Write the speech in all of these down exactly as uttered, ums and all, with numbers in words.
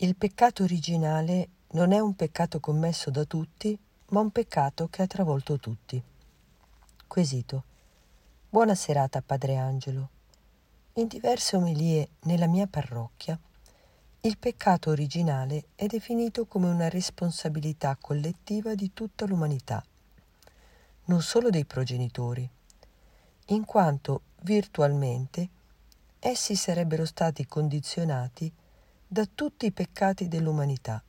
Il peccato originale non è un peccato commesso da tutti, ma un peccato che ha travolto tutti. Quesito. Buona serata, Padre Angelo. In diverse omelie nella mia parrocchia, il peccato originale è definito come una responsabilità collettiva di tutta l'umanità, non solo dei progenitori, in quanto virtualmente essi sarebbero stati condizionati da tutti i peccati dell'umanità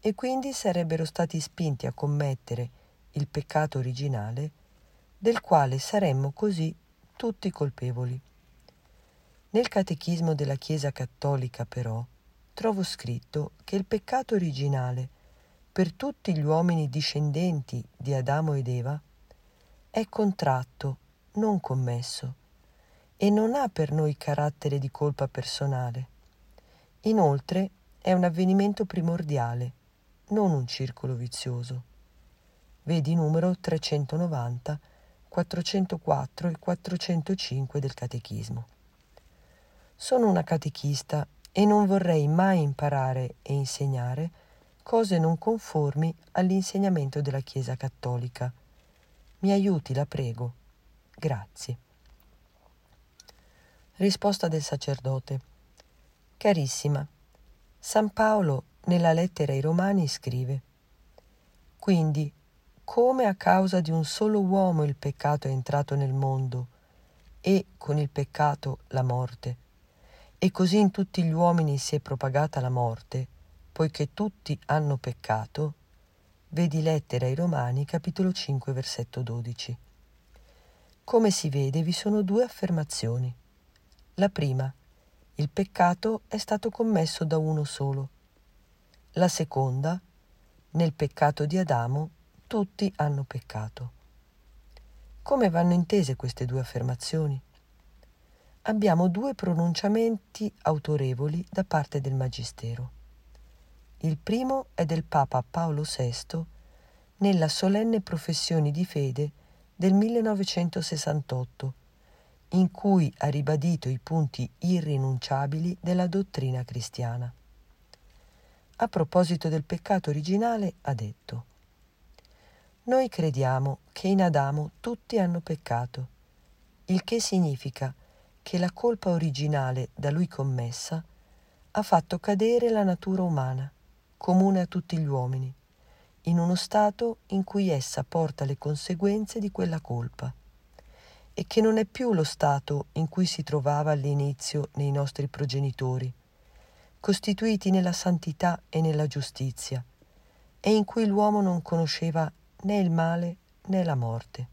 e quindi sarebbero stati spinti a commettere il peccato originale, del quale saremmo così tutti colpevoli. Nel Catechismo della Chiesa Cattolica, però, trovo scritto che il peccato originale per tutti gli uomini discendenti di Adamo ed Eva è contratto, non commesso, e non ha per noi carattere di colpa personale. Inoltre è un avvenimento primordiale, non un circolo vizioso. Vedi numero trecentonovanta, quattrocentoquattro e quattrocentocinque del Catechismo. Sono una catechista e non vorrei mai imparare e insegnare cose non conformi all'insegnamento della Chiesa Cattolica. Mi aiuti, la prego. Grazie. Risposta del sacerdote. Carissima, San Paolo nella lettera ai Romani scrive: quindi, come a causa di un solo uomo il peccato è entrato nel mondo e con il peccato la morte, e così in tutti gli uomini si è propagata la morte, poiché tutti hanno peccato, vedi lettera ai Romani, capitolo cinque, versetto dodici. Come si vede, vi sono due affermazioni. La prima: il peccato è stato commesso da uno solo. La seconda: nel peccato di Adamo tutti hanno peccato. Come vanno intese queste due affermazioni? Abbiamo due pronunciamenti autorevoli da parte del Magistero. Il primo è del Papa Paolo sesto nella solenne professione di fede del millenovecentosessantotto, in cui ha ribadito i punti irrinunciabili della dottrina cristiana. A proposito del peccato originale ha detto: noi crediamo che in Adamo tutti hanno peccato, il che significa che la colpa originale da lui commessa ha fatto cadere la natura umana, comune a tutti gli uomini, in uno stato in cui essa porta le conseguenze di quella colpa, e che non è più lo stato in cui si trovava all'inizio nei nostri progenitori, costituiti nella santità e nella giustizia, e in cui l'uomo non conosceva né il male né la morte.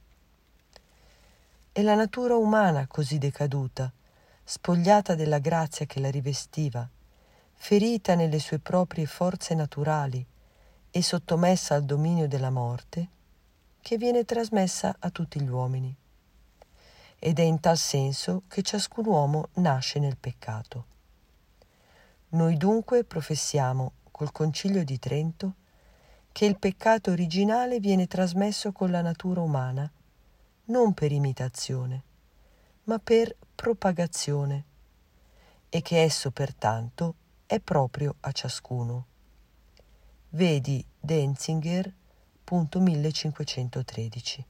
È la natura umana così decaduta, spogliata della grazia che la rivestiva, ferita nelle sue proprie forze naturali e sottomessa al dominio della morte, che viene trasmessa a tutti gli uomini. Ed è in tal senso che ciascun uomo nasce nel peccato. Noi dunque professiamo, col Concilio di Trento, che il peccato originale viene trasmesso con la natura umana, non per imitazione, ma per propagazione, e che esso pertanto è proprio a ciascuno. Vedi Denzinger, punto millecinquecentotredici.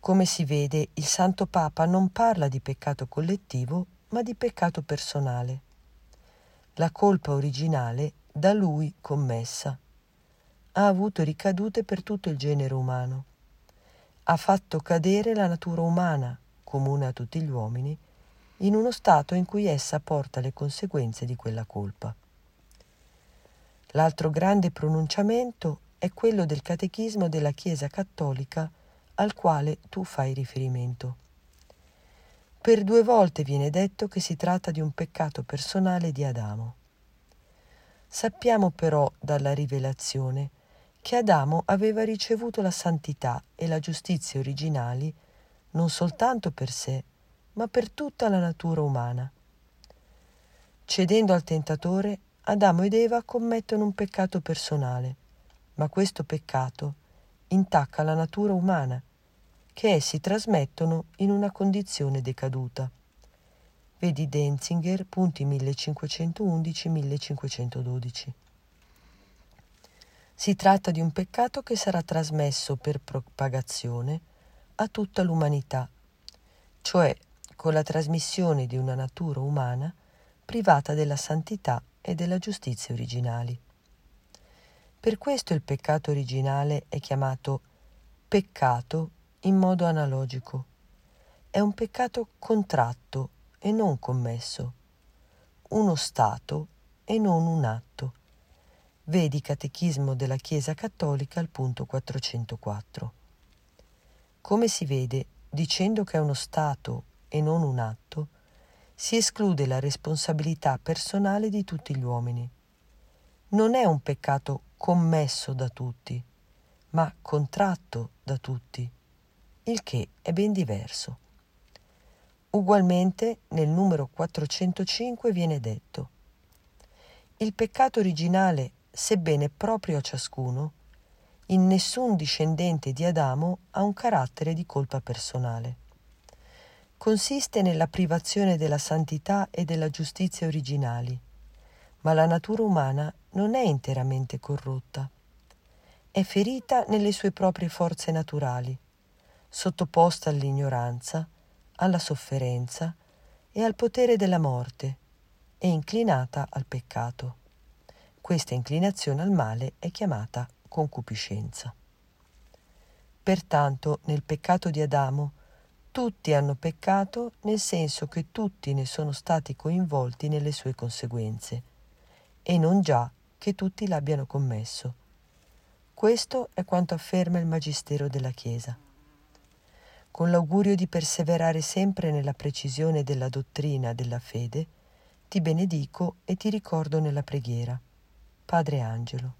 Come si vede, il Santo Papa non parla di peccato collettivo, ma di peccato personale. La colpa originale da lui commessa ha avuto ricadute per tutto il genere umano, ha fatto cadere la natura umana, comune a tutti gli uomini, in uno stato in cui essa porta le conseguenze di quella colpa. L'altro grande pronunciamento è quello del Catechismo della Chiesa Cattolica, al quale tu fai riferimento. Per due volte viene detto che si tratta di un peccato personale di Adamo. Sappiamo però dalla rivelazione che Adamo aveva ricevuto la santità e la giustizia originali non soltanto per sé, ma per tutta la natura umana. Cedendo al tentatore, Adamo ed Eva commettono un peccato personale, ma questo peccato intacca la natura umana, che essi trasmettono in una condizione decaduta, Vedi Denzinger, punti millecinquecentoundici millecinquecentododici. Si tratta di un peccato che sarà trasmesso per propagazione a tutta l'umanità, cioè con la trasmissione di una natura umana privata della santità e della giustizia originali. Per questo il peccato originale è chiamato peccato in modo analogico. È un peccato contratto e non commesso, uno stato e non un atto. Vedi Catechismo della Chiesa Cattolica al punto quattrocentoquattro. Come si vede, dicendo che è uno stato e non un atto, si esclude la responsabilità personale di tutti gli uomini. Non è un peccato commesso da tutti, ma contratto da tutti, il che è ben diverso. Ugualmente, nel numero quattrocentocinque viene detto: il peccato originale, sebbene proprio a ciascuno, in nessun discendente di Adamo ha un carattere di colpa personale. Consiste nella privazione della santità e della giustizia originali, ma la natura umana non è interamente corrotta. È ferita nelle sue proprie forze naturali, sottoposta all'ignoranza, alla sofferenza e al potere della morte, e inclinata al peccato. Questa inclinazione al male è chiamata concupiscenza. Pertanto, nel peccato di Adamo, tutti hanno peccato, nel senso che tutti ne sono stati coinvolti nelle sue conseguenze, e non già che tutti l'abbiano commesso. Questo è quanto afferma il Magistero della Chiesa. Con l'augurio di perseverare sempre nella precisione della dottrina della fede, ti benedico e ti ricordo nella preghiera. Padre Angelo.